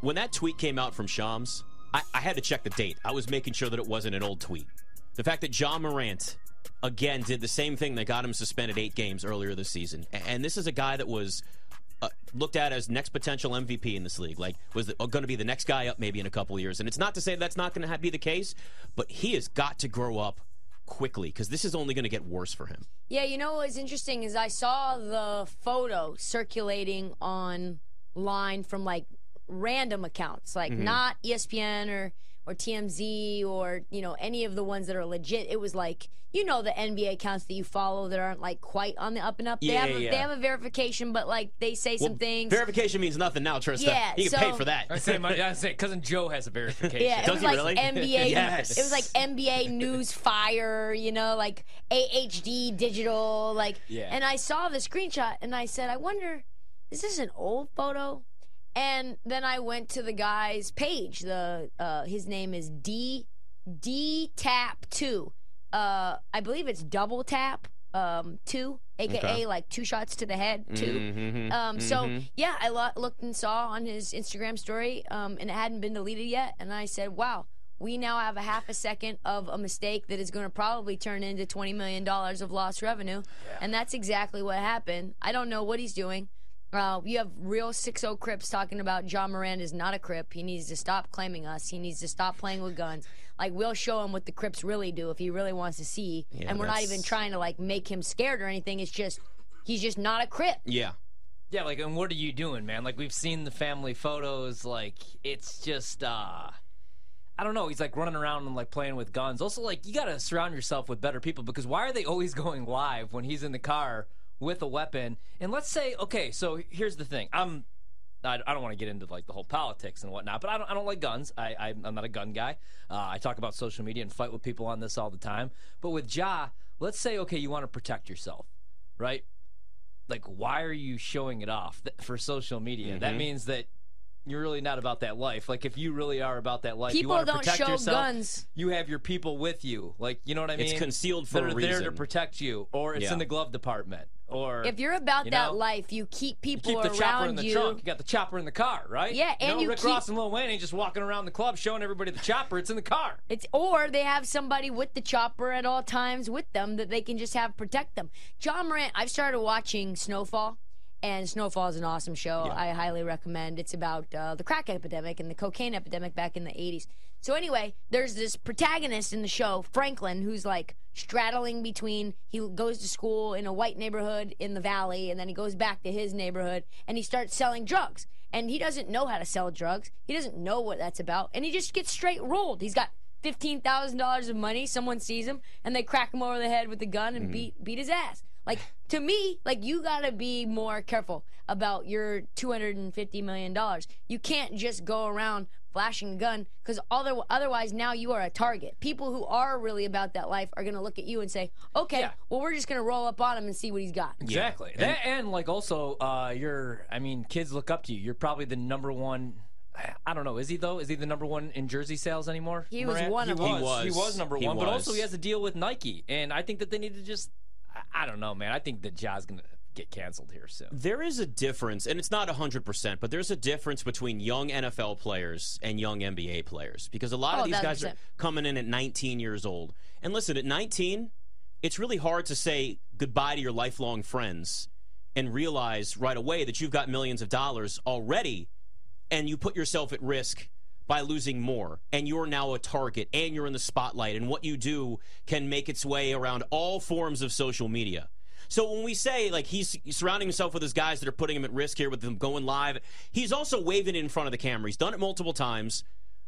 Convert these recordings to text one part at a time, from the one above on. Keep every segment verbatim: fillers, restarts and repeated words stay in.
when that tweet came out from Shams, I, I had to check the date. I was making sure that it wasn't an old tweet. The fact that Ja Morant, again, did the same thing that got him suspended eight games earlier this season. And this is a guy that was uh, looked at as next potential M V P in this league. Like, was going to be the next guy up maybe in a couple years. And it's not to say that's not going to be the case, but he has got to grow up quickly because this is only going to get worse for him. Yeah, you know what's interesting is I saw the photo circulating online from, like, random accounts, like mm-hmm. not E S P N or or T M Z or, you know, any of the ones that are legit. It was like, you know, the N B A accounts that you follow that aren't, like, quite on the up and up. Yeah, they have a, yeah. they have a verification, but, like, they say well, some things. Verification means nothing now, Trista. Yeah, you can so, pay for that. I say, my, I say, cousin Joe has a verification. Yeah, it Does was he like really? N B A. Yes. It was like N B A News Fire, you know, like A H D Digital, like. Yeah. And I saw the screenshot and I said, I wonder, is this an old photo? And then I went to the guy's page. The uh, his name is D D Tap Two. Uh, I believe it's double tap um, two, aka okay. like two shots to the head two. Mm-hmm. Um, mm-hmm. So yeah, I lo- looked and saw on his Instagram story, um, and it hadn't been deleted yet. And I said, "Wow, we now have a half a second of a mistake that is going to probably turn into twenty million dollars of lost revenue." Yeah. And that's exactly what happened. I don't know what he's doing. Uh, you have real six oh Crips talking about Ja Morant is not a Crip. He needs to stop claiming us. He needs to stop playing with guns. Like, we'll show him what the Crips really do if he really wants to see. Yeah, and we're that's... not even trying to, like, make him scared or anything. It's just, he's just not a Crip. Yeah. Yeah, like, and what are you doing, man? Like, we've seen the family photos. Like, it's just, uh... I don't know. He's, like, running around and, like, playing with guns. Also, like, you gotta surround yourself with better people because why are they always going live when he's in the car with a weapon? And let's say, okay, so here's the thing. I'm, I, I don't want to get into, like, the whole politics and whatnot, but I don't, I don't like guns. I, I, I'm not a gun guy. Uh, I talk about social media and fight with people on this all the time. But with Ja, let's say, okay, you want to protect yourself, right? Like, why are you showing it off th- for social media? Mm-hmm. That means that you're really not about that life. Like, if you really are about that life, people you want to don't protect show yourself, guns. You have your people with you. Like, you know what I mean? It's concealed for a reason. They're there to protect you, or it's yeah. in the glove department. Or, if you're about you know, that life, you keep people around you. Keep the chopper in the you. trunk. You got the chopper in the car, right? Yeah, and you know, you Rick keep... Ross and Lil Wayne ain't just walking around the club showing everybody the chopper. It's in the car. It's or they have somebody with the chopper at all times with them that they can just have protect them. Ja Morant, I've started watching Snowfall, and Snowfall is an awesome show. Yeah. I highly recommend. It's about uh, the crack epidemic and the cocaine epidemic back in the eighties. So anyway, there's this protagonist in the show, Franklin, who's like straddling between, he goes to school in a white neighborhood in the valley, and then he goes back to his neighborhood, and he starts selling drugs. And he doesn't know how to sell drugs. He doesn't know what that's about. And he just gets straight rolled. He's got fifteen thousand dollars of money. Someone sees him, and they crack him over the head with a gun and mm-hmm. beat beat his ass. Like, to me, like, you got to be more careful about your two hundred fifty million dollars. You can't just go around flashing a gun because other, otherwise now you are a target. People who are really about that life are going to look at you and say, okay, yeah. well, we're just going to roll up on him and see what he's got. Exactly. Yeah. That, and, like, also, uh, you're, I mean, kids look up to you. You're probably the number one. I don't know. Is he, though? Is he the number one in jersey sales anymore? He Morant? was one he of them. He was. He was number he one. Was. But also he has a deal with Nike. And I think that they need to just... I don't know, man. I think that Ja's going to get canceled here soon. There is a difference, and it's not one hundred percent, but there's a difference between young N F L players and young N B A players because a lot oh, of these one hundred percent. Guys are coming in at nineteen years old. And listen, at nineteen, it's really hard to say goodbye to your lifelong friends and realize right away that you've got millions of dollars already, and you put yourself at risk by losing more, and you're now a target, and you're in the spotlight, and what you do can make its way around all forms of social media. So when we say, like, he's surrounding himself with his guys that are putting him at risk here with them going live, he's also waving it in front of the camera. He's done it multiple times,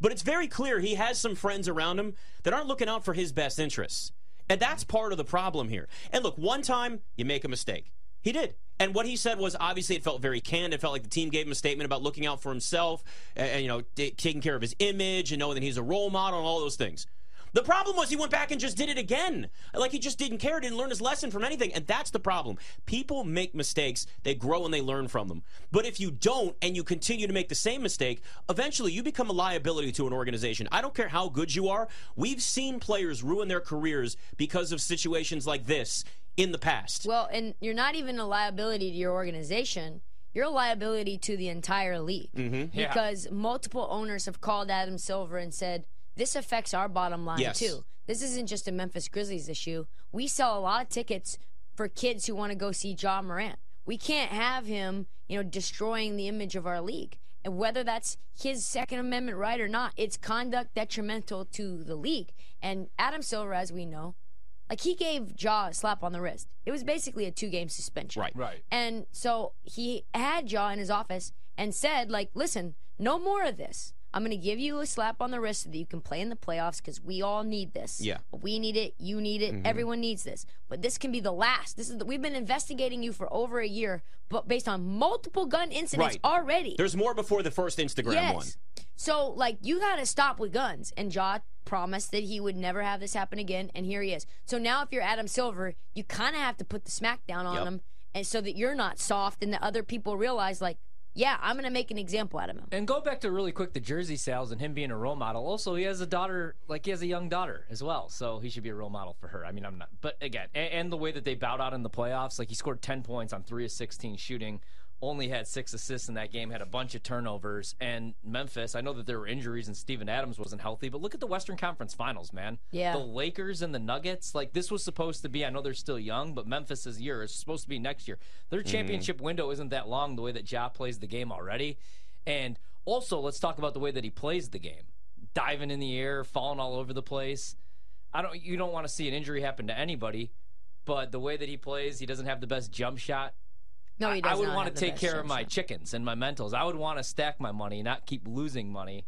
but it's very clear he has some friends around him that aren't looking out for his best interests, and that's part of the problem here. And look, one time, you make a mistake. He did. And what he said was, obviously, it felt very canned. It felt like the team gave him a statement about looking out for himself and, and you know, t- taking care of his image and knowing that he's a role model and all those things. The problem was he went back and just did it again. Like, he just didn't care, didn't learn his lesson from anything. And that's the problem. People make mistakes. They grow and they learn from them. But if you don't and you continue to make the same mistake, eventually you become a liability to an organization. I don't care how good you are. We've seen players ruin their careers because of situations like this in the past. Well, and you're not even a liability to your organization. you're a liability to the entire league. Mm-hmm. Yeah. Because multiple owners have called Adam Silver and said, this affects our bottom line, yes. too. This isn't just a Memphis Grizzlies issue. We sell a lot of tickets for kids who want to go see Ja Morant. We can't have him, you know, destroying the image of our league. And whether that's his Second Amendment right or not, it's conduct detrimental to the league. And Adam Silver, as we know, like, he gave Ja a slap on the wrist. It was basically a two-game suspension. Right, right. And so he had Ja in his office and said, like, listen, no more of this. I'm going to give you a slap on the wrist so that you can play in the playoffs because we all need this. Yeah. We need it. You need it. Mm-hmm. Everyone needs this. But this can be the last. This is the, we've been investigating you for over a year but based on multiple gun incidents right. already. There's more before the first Instagram yes. one. So, like, you got to stop with guns. And Ja promised that he would never have this happen again, and here he is. So now if you're Adam Silver, you kind of have to put the smack down on yep. him and so that you're not soft and the other people realize, like, yeah, I'm going to make an example out of him. And go back to really quick the jersey sales and him being a role model. Also, he has a daughter, like he has a young daughter as well, so he should be a role model for her. I mean, I'm not, but again, and, and the way that they bowed out in the playoffs, like he scored ten points on three of sixteen shooting, only had six assists in that game, had a bunch of turnovers. And Memphis, I know that there were injuries and Steven Adams wasn't healthy, but look at the Western Conference Finals, man. Yeah. The Lakers and the Nuggets, like this was supposed to be, I know they're still young, but Memphis's year is supposed to be next year. Their championship mm. window isn't that long the way that Ja plays the game already. And also, let's talk about the way that he plays the game. Diving in the air, falling all over the place. I don't. You don't want to see an injury happen to anybody, but the way that he plays, he doesn't have the best jump shot. No, he does I would not want to take care of my chickens and my mentals. I would want to stack my money, not keep losing money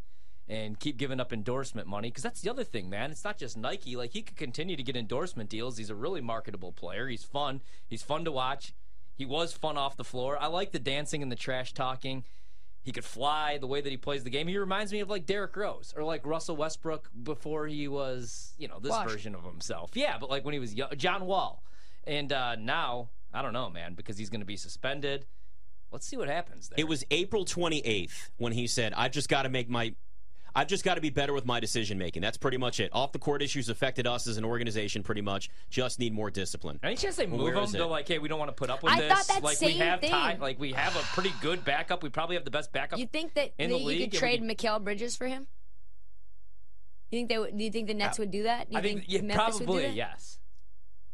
and keep giving up endorsement money. Because that's the other thing, man. It's not just Nike. Like, he could continue to get endorsement deals. He's a really marketable player. He's fun. He's fun to watch. He was fun off the floor. I like the dancing and the trash talking. He could fly the way that he plays the game. He reminds me of, like, Derrick Rose or, like, Russell Westbrook before he was, you know, this Washington. version of himself. Yeah, but, like, when he was young, John Wall. And uh, now... I don't know, man, because he's going to be suspended. Let's see what happens there. It was April twenty-eighth when he said, I've just got to make my – I've just got to be better with my decision-making. That's pretty much it. Off-the-court issues affected us as an organization pretty much. Just need more discipline. Any chance they move him to, like, hey, we don't want to put up with I this. I thought that like, same we have thing. Time. Like, we have a pretty good backup. We probably have the best backup in the league. You think that the, you could trade could... Mikal Bridges for him? You think they would, do you think the Nets uh, would do that? Do you I think, think yeah, Memphis probably, would do that? Yes.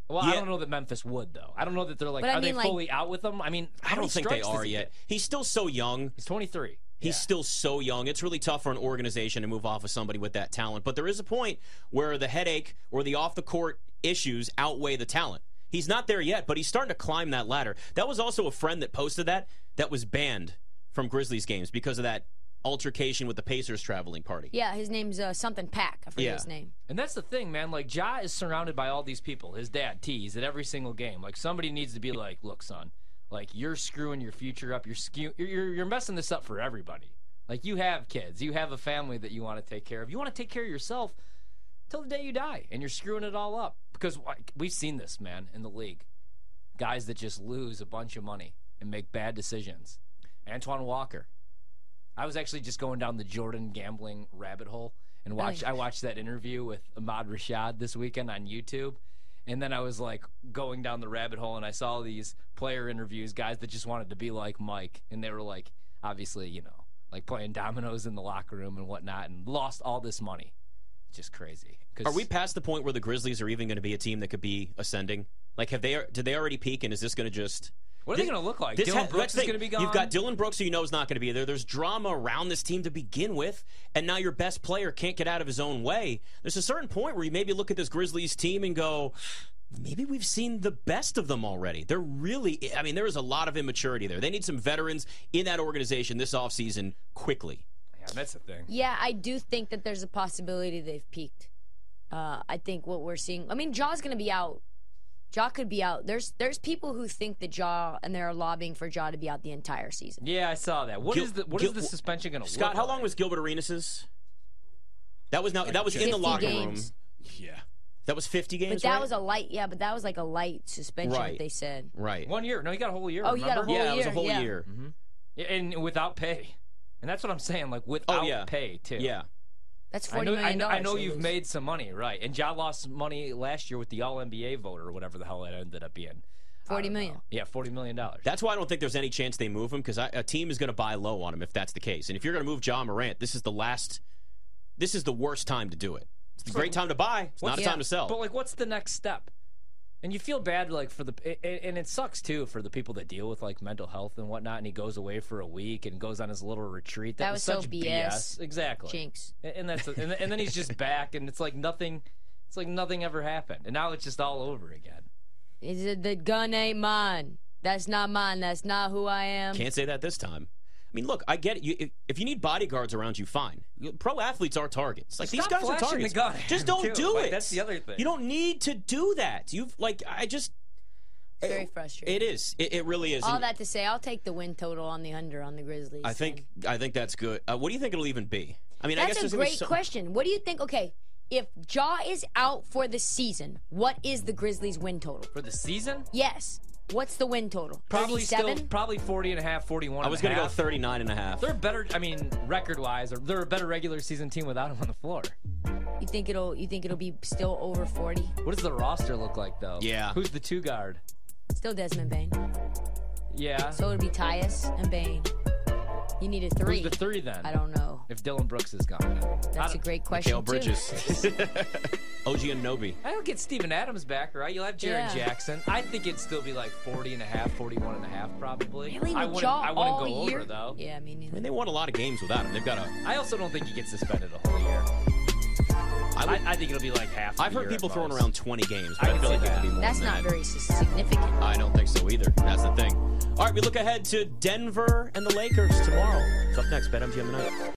Well, yeah. I don't know that Memphis would, though. I don't know that they're like, I are mean, they fully like, out with them? I mean, I don't think they are yet. Get? He's still so young. He's twenty-three. He's yeah. still so young. It's really tough for an organization to move off of somebody with that talent. But there is a point where the headache or the off-the-court issues outweigh the talent. He's not there yet, but he's starting to climb that ladder. That was also a friend that posted that that was banned from Grizzlies games because of that altercation with the Pacers traveling party. Yeah, his name's uh, something Pack. I forget yeah. his name. And that's the thing, man. Like, Ja is surrounded by all these people. His dad, T, at every single game. Like, somebody needs to be like, look, son, like, you're screwing your future up. You're, skew- you're, you're messing this up for everybody. Like, you have kids. You have a family that you want to take care of. You want to take care of yourself till the day you die, and you're screwing it all up. Because like, we've seen this, man, in the league. Guys that just lose a bunch of money and make bad decisions. Antoine Walker. I was actually just going down the Jordan gambling rabbit hole and watched. I watched that interview with Ahmad Rashad this weekend on YouTube, and then I was like going down the rabbit hole and I saw these player interviews, guys that just wanted to be like Mike, and they were like, obviously, you know, like playing dominoes in the locker room and whatnot, and lost all this money. It's just crazy. Are we past the point where the Grizzlies are even going to be a team that could be ascending? Like, have they? Did they already peak? And is this going to just? What are this, they going to look like? Dillon ha- Brooks is going to be gone. You've got Dillon Brooks, who you know is not going to be there. There's drama around this team to begin with, and now your best player can't get out of his own way. There's a certain point where you maybe look at this Grizzlies team and go, maybe we've seen the best of them already. They're really, I mean, there is a lot of immaturity there. They need some veterans in that organization this offseason quickly. Yeah, that's the thing. Yeah, I do think that there's a possibility they've peaked. Uh, I think what we're seeing, I mean, Jaw's going to be out. Ja could be out. There's there's people who think that Ja, and they're lobbying for Ja to be out the entire season. Yeah, I saw that. What Gil- is the what Gil- is the suspension going to look like? Scott, how long was Gilbert Arenas'? That was now that was in the locker games. room. Yeah. That was fifty games, But that right? was a light, yeah, but that was like a light suspension, right. they said. Right. One year. No, he got a whole year. Oh, remember? he got a whole yeah, year. Yeah, it was a whole yeah. year. Mm-hmm. Yeah, and without pay. And that's what I'm saying, like without oh, yeah. pay, too. Yeah. That's forty I know, million dollars. I know, I know you've made some money, right? And Ja lost money last year with the All N B A vote or whatever the hell that ended up being. forty million dollars. Yeah, forty million dollars. That's why I don't think there's any chance they move him, because a team is going to buy low on him if that's the case. And if you're going to move Ja Morant, this is the last – this is the worst time to do it. It's a so, great time to buy. It's not yeah, a time to sell. But, like, what's the next step? And you feel bad, like, for the – and it sucks, too, for the people that deal with, like, mental health and whatnot, and he goes away for a week and goes on his little retreat. That, that was, was such so B S. B S. Exactly. Jinx. And, that's, and, and then he's just back, and it's like nothing – it's like nothing ever happened. And now it's just all over again. Is it the gun ain't mine. That's not mine. That's not who I am. Can't say that this time. I mean, look, I get it. You, if, if you need bodyguards around you, fine. Pro athletes are targets. Like, these guys are targets. The gun. Just don't too. do like, it. That's the other thing. You don't need to do that. You've, like, I just. It's very frustrating. It is. It, it really is. All and that to say, I'll take the win total on the under on the Grizzlies. I think. Thing. I think that's good. Uh, what do you think it'll even be? I mean, that's I guess that's a great so question. What do you think? Okay. If Ja is out for the season, what is the Grizzlies' win total? For the season? Yes. What's the win total? Probably thirty-seven? Still, probably forty and a half, forty-one. I was going to go thirty-nine and a half. They're better, I mean, record-wise, or they're a better regular season team without him on the floor. You think it'll you think it'll be still over forty? What does the roster look like, though? Yeah. Who's the two guard? Still Desmond Bain. Yeah. So it'll be Tyus and Bain. You need a three. Who's the three, then? I don't know. If Dillon Brooks is gone. That's a great question, Mikal Bridges. Too. O G Anunoby. I don't get Steven Adams back, right? You'll have Jaren yeah. Jackson. I think it'd still be like forty and a half, forty-one and a half, probably. Really? I wouldn't, I wouldn't go year? over, though. Yeah, I mean, neither. I mean, they won a lot of games without him. They've got a... I also don't think he gets suspended a whole year. I, would, I, I think it'll be like half. I've heard people throwing around twenty games, but I, I feel like that. it could be more. That's than not that. very significant. I don't think so either. That's the thing. All right, we look ahead to Denver and the Lakers tomorrow. It's up next, BetMGM tonight.